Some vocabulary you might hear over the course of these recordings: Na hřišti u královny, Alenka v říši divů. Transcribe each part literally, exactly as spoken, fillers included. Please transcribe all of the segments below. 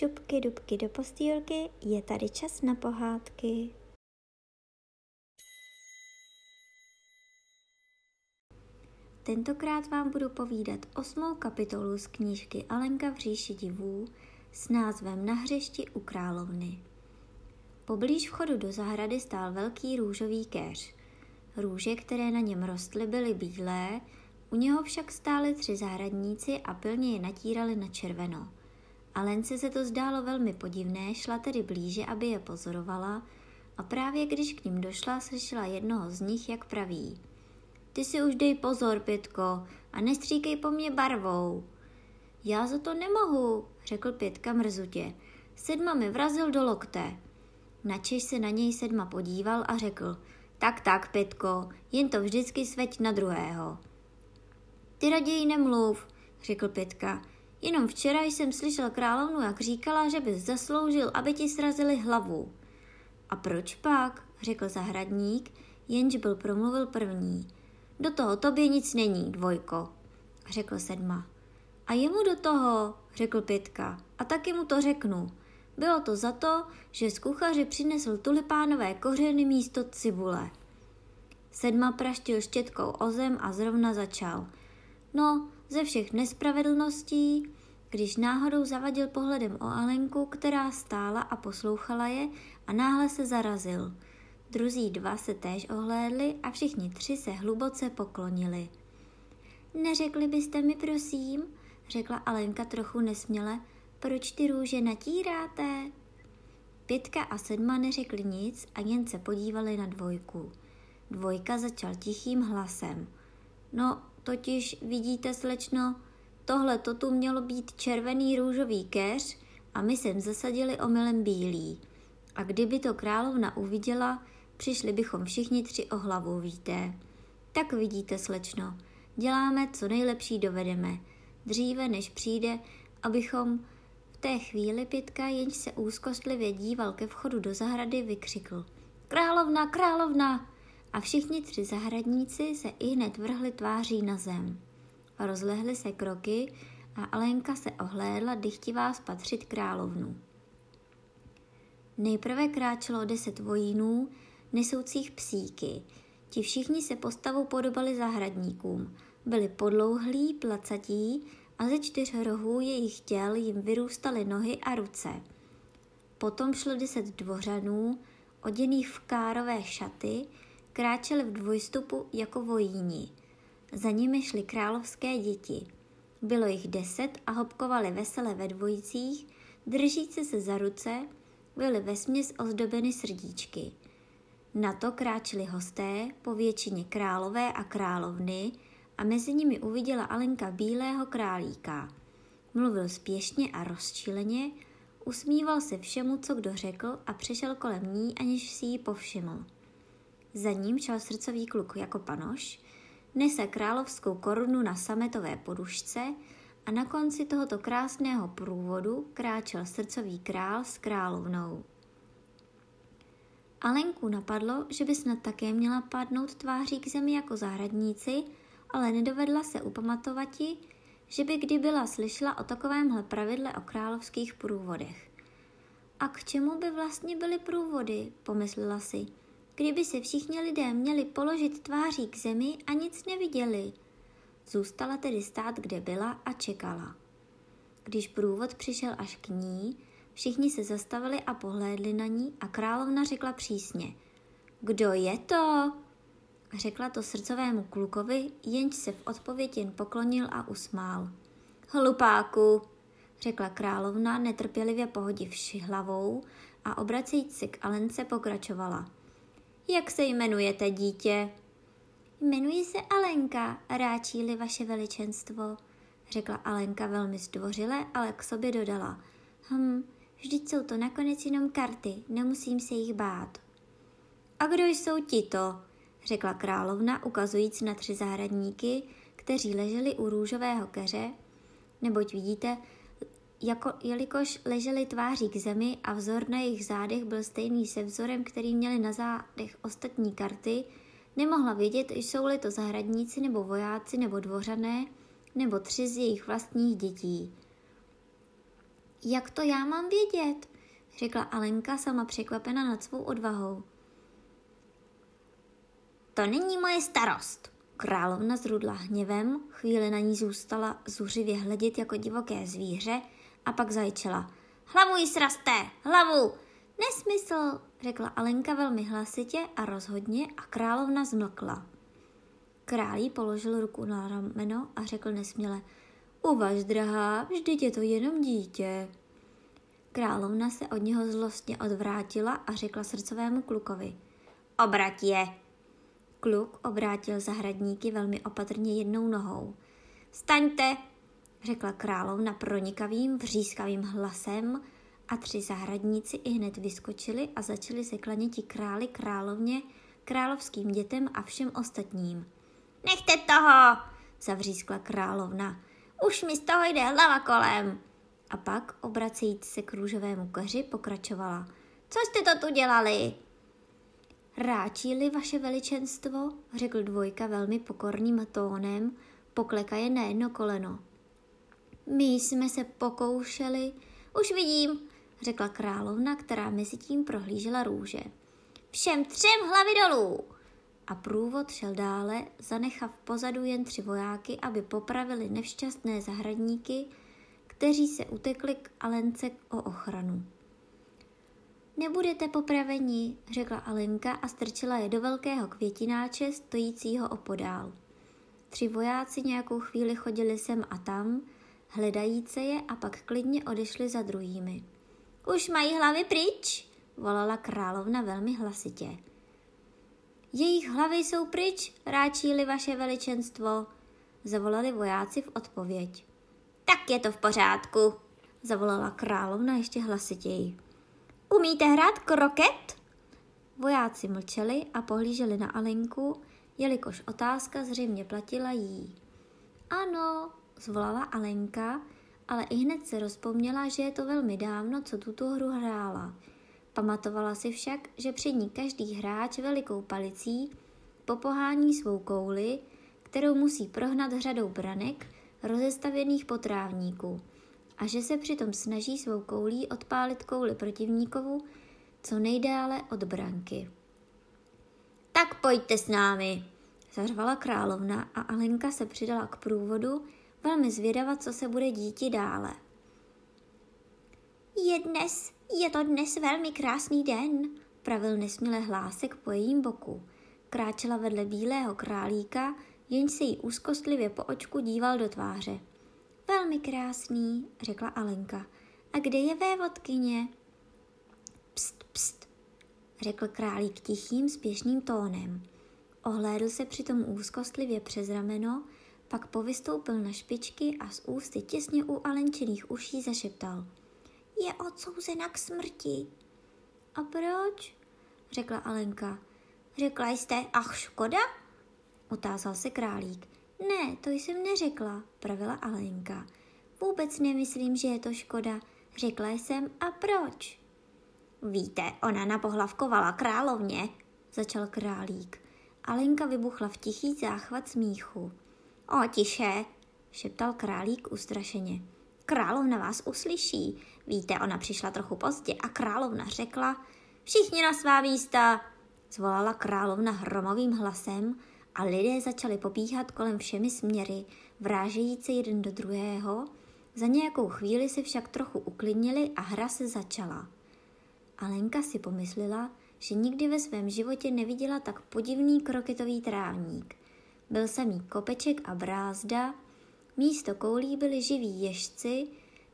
šupky dubky do postýlky, je tady čas na pohádky. Tentokrát vám budu povídat osmou kapitolu z knížky Alenka v říši divů s názvem Na hřišti u královny. Poblíž vchodu do zahrady stál velký růžový keř. Růže, které na něm rostly, byly bílé, u něho však stáli tři zahradníci a pilně je natírali na červeno. Alence se to zdálo velmi podivné, šla tedy blíže, aby je pozorovala, a právě když k ním došla, slyšela jednoho z nich, jak praví: Ty si už dej pozor, Pětko, a nestříkej po mně barvou. Já za to nemohu, řekl Pětka mrzutě. Sedma mi vrazil do lokte. Načež se na něj Sedma podíval a řekl: Tak, tak, Pětko, jen to vždycky sveď na druhého. Ty raději nemluv, řekl Pětka. Jenom včera jsem slyšel královnu, jak říkala, že bys zasloužil, aby ti srazili hlavu. A proč pak, řekl zahradník, jenž byl promluvil první. Do toho tobě nic není, dvojko, řekl Sedma. A jemu do toho, řekl Pětka, a taky mu to řeknu. Bylo to za to, že z kuchaře přinesl tulipánové kořeny místo cibule. Sedma praštil štětkou o zem a zrovna začal. No, ze všech nespravedlností, když náhodou zavadil pohledem o Alenku, která stála a poslouchala je, a náhle se zarazil. Druzí dva se též ohlédli a všichni tři se hluboce poklonili. Neřekli byste mi, prosím, řekla Alenka trochu nesměle, proč ty růže natíráte? Pětka a Sedma neřekli nic a jen se podívali na dvojku. Dvojka začal tichým hlasem. No, totiž, vidíte, slečno, tohle to tu mělo být červený růžový keř a my sem zasadili omylem bílý. A kdyby to královna uviděla, přišli bychom všichni tři o hlavu, víte. Tak vidíte, slečno, děláme, co nejlepší dovedeme, dříve než přijde, abychom... V té chvíli Pětka, jenž se úzkostlivě díval ke vchodu do zahrady, vykřikl: Královna, královna! A všichni tři zahradníci se ihned vrhli tváří na zem. Rozlehly se kroky a Alenka se ohlédla, dychtivá spatřit královnu. Nejprve kráčelo deset vojínů, nesoucích psíky. Ti všichni se postavou podobali zahradníkům. Byli podlouhlí, placatí a ze čtyř rohů jejich těl jim vyrůstaly nohy a ruce. Potom šlo deset dvořanů, oděných v kárové šaty, kráčeli v dvojstupu jako vojíni. Za nimi šly královské děti. Bylo jich deset a hopkovali vesele ve dvojicích, držíce se za ruce, byly vesměs ozdobeny srdíčky. Na to kráčeli hosté, po většině králové a královny, a mezi nimi uviděla Alenka bílého králíka. Mluvil spěšně a rozčileně, usmíval se všemu, co kdo řekl, a přešel kolem ní, aniž si ji povšiml. Za ním šel srdcový kluk jako panoš, nese královskou korunu na sametové podušce a na konci tohoto krásného průvodu kráčel srdcový král s královnou. Alenku napadlo, že by snad také měla padnout tváří k zemi jako zahradníci, ale nedovedla se upamatovati, že by kdy byla slyšela o takovémhle pravidle o královských průvodech. A k čemu by vlastně byly průvody, pomyslela si. Kdyby se všichni lidé měli položit tváří k zemi a nic neviděli. Zůstala tedy stát, kde byla, a čekala. Když průvod přišel až k ní, všichni se zastavili a pohlédli na ní a královna řekla přísně: Kdo je to? Řekla to srdcovému klukovi, jenž se v odpověď jen poklonil a usmál. Hlupáku, řekla královna, netrpělivě pohodivši hlavou, a obracejíc se k Alence pokračovala. Jak se jmenujete, dítě? Jmenuji se Alenka, ráčí-li vaše veličenstvo, řekla Alenka velmi zdvořile, ale k sobě dodala. Hm, vždyť jsou to nakonec jenom karty, nemusím se jich bát. A kdo jsou tito? Řekla královna, ukazujíc na tři zahradníky, kteří leželi u růžového keře, neboť vidíte, jako, jelikož leželi tváří k zemi a vzor na jejich zádech byl stejný se vzorem, který měli na zádech ostatní karty, nemohla vědět, jsou-li to zahradníci nebo vojáci nebo dvořané, nebo tři z jejich vlastních dětí. Jak to já mám vědět? Řekla Alenka sama překvapena nad svou odvahou. To není moje starost. Královna zrudla hněvem, chvíli na ní zůstala zuřivě hledět jako divoké zvíře a pak zajčela. Hlavu jí srazte, hlavu! Nesmysl, řekla Alenka velmi hlasitě a rozhodně a královna zmlkla. Král jí položil ruku na rameno a řekl nesměle, uvaž, drahá, vždyť je to jenom dítě. Královna se od něho zlostně odvrátila a řekla srdcovému klukovi, obrať je. Kluk obrátil zahradníky velmi opatrně jednou nohou. Staňte, řekla královna pronikavým, vřískavým hlasem a tři zahradníci ihned vyskočili a začali se klaněti králi, královně, královským dětem a všem ostatním. Nechte toho, zavřískla královna. Už mi z toho jde hlava kolem. A pak, obracejíc se k růžovému keři, pokračovala. Co jste to tu dělali? Ráčí-li vaše veličenstvo, řekl dvojka velmi pokorným tónem, poklekaje na jedno koleno. My jsme se pokoušeli, už vidím, řekla královna, která mezi tím prohlížela růže. Všem třem hlavy dolů! A průvod šel dále, zanechav pozadu jen tři vojáky, aby popravili nešťastné zahradníky, kteří se utekli k Alence o ochranu. Nebudete popraveni, řekla Alenka a strčila je do velkého květináče stojícího opodál. Tři vojáci nějakou chvíli chodili sem a tam, hledajíce je a pak klidně odešli za druhými. Už mají hlavy pryč, volala královna velmi hlasitě. Jejich hlavy jsou pryč, ráčí-li vaše veličenstvo, zavolali vojáci v odpověď. Tak je to v pořádku, zavolala královna ještě hlasitěji. Umíte hrát kroket? Vojáci mlčeli a pohlíželi na Alenku, jelikož otázka zřejmě platila jí. Ano, zvolala Alenka, ale ihned se rozpomněla, že je to velmi dávno, co tuto hru hrála. Pamatovala si však, že před ní každý hráč velikou palicí popohání svou kouli, kterou musí prohnat řadou branek rozestavěných po trávníku, a že se přitom snaží svou koulí odpálit kouli protivníkovu co nejdále od branky. Tak pojďte s námi, zařvala královna a Alenka se přidala k průvodu, velmi zvědava, co se bude díti dále. Je dnes, je to dnes velmi krásný den, pravil nesměle hlásek po jejím boku. Kráčela vedle bílého králíka, jenž se jí úzkostlivě po očku díval do tváře. Velmi krásný, řekla Alenka. A kde je vévodkyně? Pst, pst, řekl králík tichým, spěšným tónem. Ohlédl se přitom úzkostlivě přes rameno, pak povystoupil na špičky a z ústy těsně u Alenčiných uší zašeptal. Je odsouzena k smrti. A proč? Řekla Alenka. Řekla jste, ach škoda? Otázal se králík. Ne, to jsem neřekla, pravila Alenka. Vůbec nemyslím, že je to škoda. Řekla jsem a proč? Víte, ona napohlavkovala královně, začal králík. Alenka vybuchla v tichý záchvat smíchu. O, tiše, šeptal králík ustrašeně. Královna vás uslyší. Víte, ona přišla trochu pozdě a královna řekla, všichni na svá místa, zvolala královna hromovým hlasem a lidé začali popíhat kolem všemi směry, vrážejíce jeden do druhého, za nějakou chvíli se však trochu uklidnili a hra se začala. Alenka si pomyslela, že nikdy ve svém životě neviděla tak podivný kroketový trávník. Byl samý kopeček a brázda, místo koulí byli živí ježci,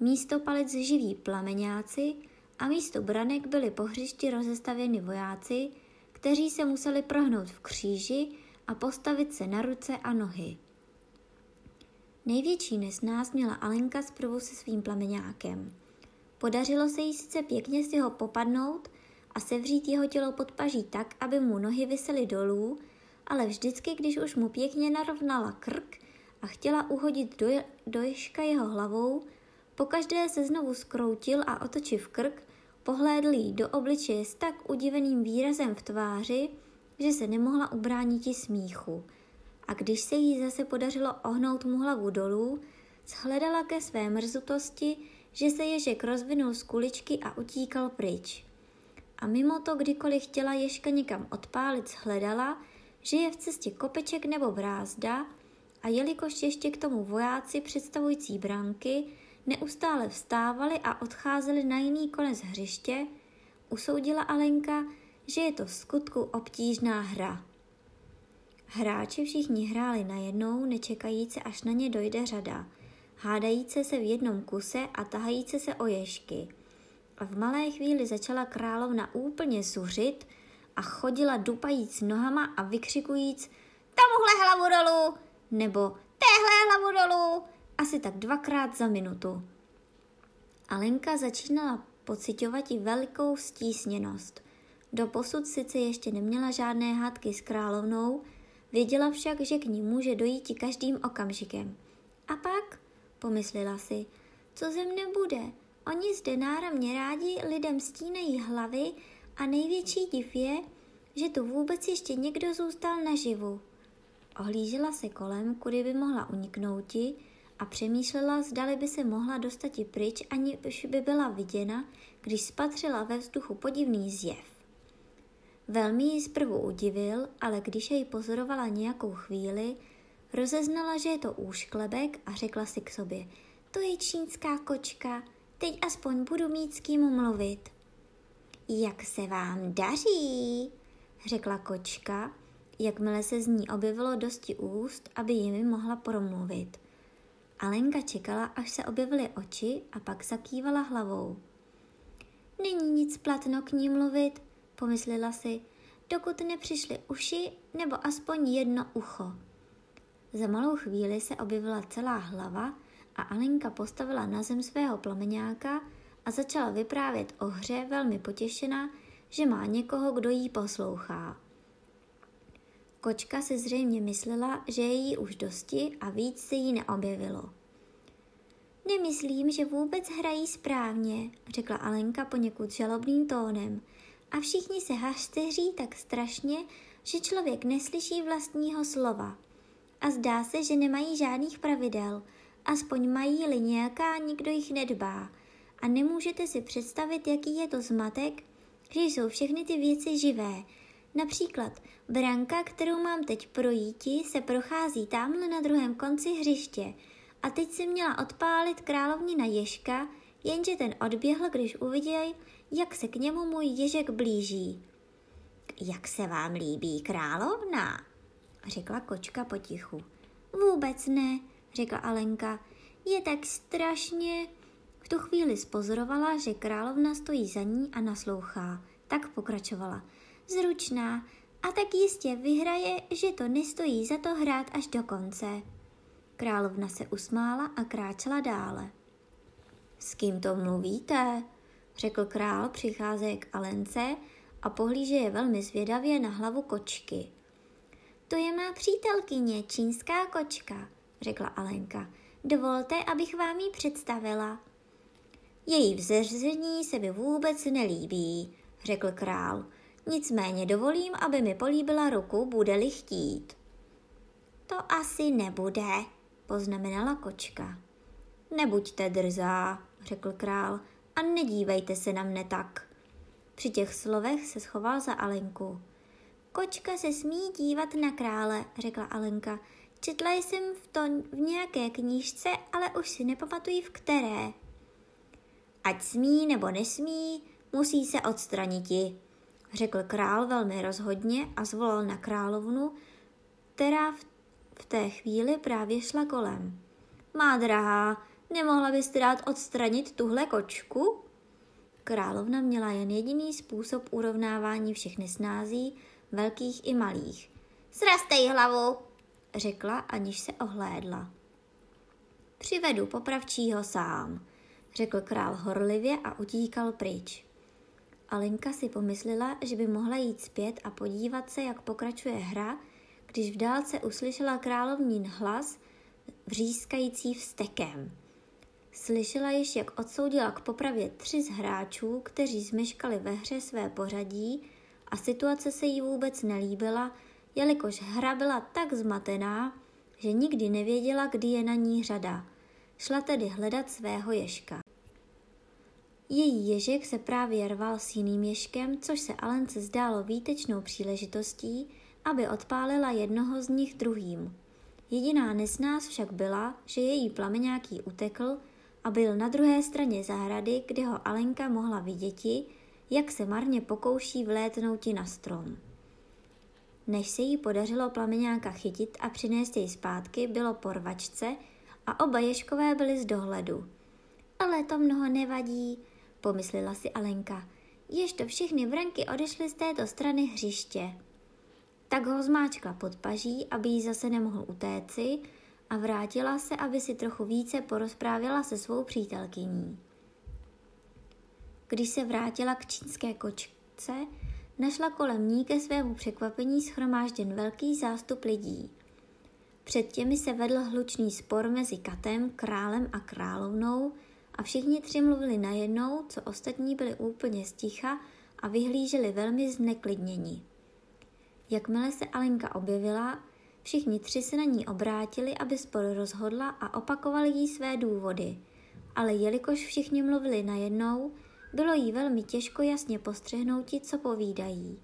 místo palec živí plameňáci a místo branek byli po hřišti rozestavěni vojáci, kteří se museli prohnout v kříži a postavit se na ruce a nohy. Největší nesnáz měla Alenka zprvu se svým plameňákem. Podařilo se jí sice pěkně si ho popadnout a sevřít jeho tělo pod paží tak, aby mu nohy visely dolů, ale vždycky, když už mu pěkně narovnala krk a chtěla uhodit do, je, do ježka jeho hlavou, pokaždé se znovu zkroutil a otočiv krk, pohlédl jí do obličeje s tak udiveným výrazem v tváři, že se nemohla ubrániti smíchu. A když se jí zase podařilo ohnout mu hlavu dolů, shledala ke své mrzutosti, že se ježek rozvinul z kuličky a utíkal pryč. A mimo to, kdykoliv chtěla ježka někam odpálit, shledala, že je v cestě kopeček nebo brázda, a jelikož ještě k tomu vojáci představující branky neustále vstávali a odcházeli na jiný konec hřiště, usoudila Alenka, že je to vskutku obtížná hra. Hráči všichni hráli najednou, nečekajíce, až na ně dojde řada, hádajíce se v jednom kuse a tahajíce se o ježky. A v malé chvíli začala královna úplně zuřit a chodila dupajíc nohama a vykřikujíc "Tamuhle hlavu dolů!" nebo "Téhle hlavu dolů!" asi tak dvakrát za minutu. Alenka začínala pociťovat i velkou stísněnost. Doposud sice ještě neměla žádné hádky s královnou, věděla však, že k ní může dojít i každým okamžikem. A pak, pomyslela si, co ze mne bude? Oni zde náramně rádi lidem stínají hlavy a největší div je, že tu vůbec ještě někdo zůstal naživu. Ohlížela se kolem, kudy by mohla uniknouti, a přemýšlela, zdali by se mohla dostat i pryč, aniž by byla viděna, když spatřila ve vzduchu podivný zjev. Velmi ji zprvu udivil, ale když jej pozorovala nějakou chvíli, rozeznala, že je to úšklebek, a řekla si k sobě, to je čínská kočka, teď aspoň budu mít s kým mluvit. Jak se vám daří, řekla kočka, jakmile se z ní objevilo dosti úst, aby jimi mohla promluvit. Alenka čekala, až se objevily oči, a pak zakývala hlavou. Není nic platno k ní mluvit, pomyslela si, dokud nepřišly uši nebo aspoň jedno ucho. Za malou chvíli se objevila celá hlava a Alenka postavila na zem svého plameňáka a začala vyprávět o hře, velmi potěšená, že má někoho, kdo jí poslouchá. Kočka si zřejmě myslela, že je jí už dosti a víc se jí neobjevilo. Nemyslím, že vůbec hrají správně, řekla Alenka poněkud žalobným tónem. A všichni se hašteří tak strašně, že člověk neslyší vlastního slova. A zdá se, že nemají žádných pravidel, aspoň mají-li nějaká, nikdo jich nedbá. A nemůžete si představit, jaký je to zmatek, že jsou všechny ty věci živé. Například branka, kterou mám teď projíti, se prochází tamhle na druhém konci hřiště. A teď si měla odpálit královnina ježka, jenže ten odběhl, když uviděl, jak se k němu můj ježek blíží. Jak se vám líbí královna? Řekla kočka potichu. Vůbec ne, řekla Alenka. Je tak strašně. V tu chvíli spozorovala, že královna stojí za ní a naslouchá. Tak pokračovala. Zručná, a tak jistě vyhraje, že to nestojí za to hrát až do konce. Královna se usmála a kráčela dále. S kým to mluvíte? Řekl král, přicházeje k Alence a pohlíže je velmi zvědavě na hlavu kočky. To je má přítelkyně, čínská kočka, řekla Alenka. Dovolte, abych vám ji představila. Její vzezření se mi vůbec nelíbí, řekl král. Nicméně dovolím, aby mi políbila ruku, bude-li chtít. To asi nebude, poznamenala kočka. Nebuďte drzá, řekl král, a nedívejte se na mne tak. Při těch slovech se schoval za Alenku. Kočka se smí dívat na krále, řekla Alenka. Četla jsem v to v nějaké knížce, ale už si nepamatuji v které. Ať smí nebo nesmí, musí se odstraniti, řekl král velmi rozhodně a zvolal na královnu, která v té chvíli právě šla kolem. Má drahá, nemohla byste dát odstranit tuhle kočku? Královna měla jen jediný způsob urovnávání všech nesnází, velkých i malých. Sraztej hlavu, řekla, aniž se ohlédla. Přivedu popravčího sám, řekl král horlivě a utíkal pryč. Alenka si pomyslela, že by mohla jít zpět a podívat se, jak pokračuje hra, když v dálce uslyšela královnin hlas vřískající vztekem. Slyšela již, jak odsoudila k popravě tři z hráčů, kteří zmeškali ve hře své pořadí, a situace se jí vůbec nelíbila, jelikož hra byla tak zmatená, že nikdy nevěděla, kdy je na ní řada. Šla tedy hledat svého ježka. Její ježek se právě rval s jiným ježkem, což se Alence zdálo výtečnou příležitostí, aby odpálila jednoho z nich druhým. Jediná nesnáz však byla, že její plameňáký utekl a byl na druhé straně zahrady, kde ho Alenka mohla viděti, jak se marně pokouší vlétnouti na strom. Než se jí podařilo plameňáka chytit a přinést jej zpátky, bylo po rvačce a oba ježkové byli z dohledu. Ale to mnoho nevadí, pomyslela si Alenka, jež to všechny vranky odešly z této strany hřiště. Tak ho zmáčkla pod paží, aby jí zase nemohl utéci, a vrátila se, aby si trochu více porozprávěla se svou přítelkyní. Když se vrátila k čínské kočce, našla kolem ní ke svému překvapení shromážděn velký zástup lidí. Před těmi se vedl hlučný spor mezi katem, králem a královnou a všichni tři mluvili najednou, co ostatní byli úplně zticha a vyhlíželi velmi zneklidněni. Jakmile se Alenka objevila, všichni tři se na ní obrátili, aby spor rozhodla a opakovali jí své důvody. Ale jelikož všichni mluvili najednou, bylo jí velmi těžko jasně postřehnouti, co povídají.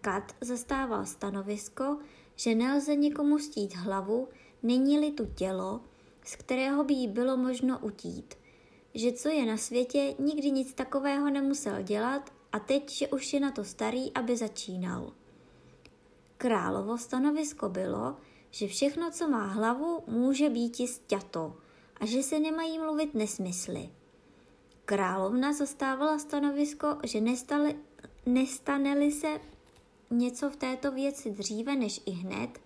Kat zastával stanovisko, že nelze někomu stít hlavu, není-li tu tělo, z kterého by jí bylo možno utít. Že co je na světě, nikdy nic takového nemusel dělat a teď, že už je na to starý, aby začínal. Královo stanovisko bylo, že všechno, co má hlavu, může býti sťato a že se nemají mluvit nesmysly. Královna zastávala stanovisko, že nestali, nestane-li se něco v této věci dříve než i hned,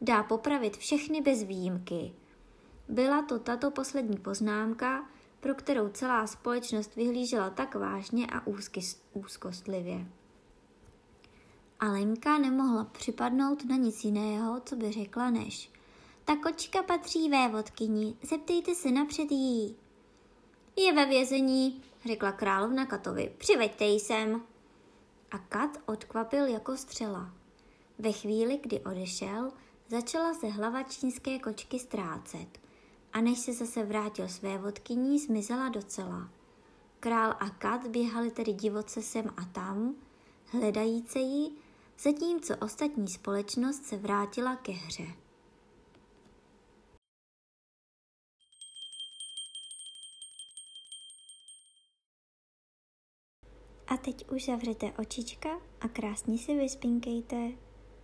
dá popravit všechny bez výjimky. Byla to tato poslední poznámka, pro kterou celá společnost vyhlížela tak vážně a úzky, úzkostlivě. Alenka nemohla připadnout na nic jiného, co by řekla než: Ta kočka patří vévodkyni, zeptejte se napřed jí. Je ve vězení, řekla královna katovi, přiveďte ji sem. A kat odkvapil jako střela. Ve chvíli, kdy odešel, začala se hlava čínské kočky ztrácet. A než se zase vrátil s vévodkyní, zmizela docela. Král a kat běhali tedy divoce sem a tam, hledajíce ji, zatímco ostatní společnost se vrátila ke hře. A teď už zavřete očička a krásně si vyspinkejte.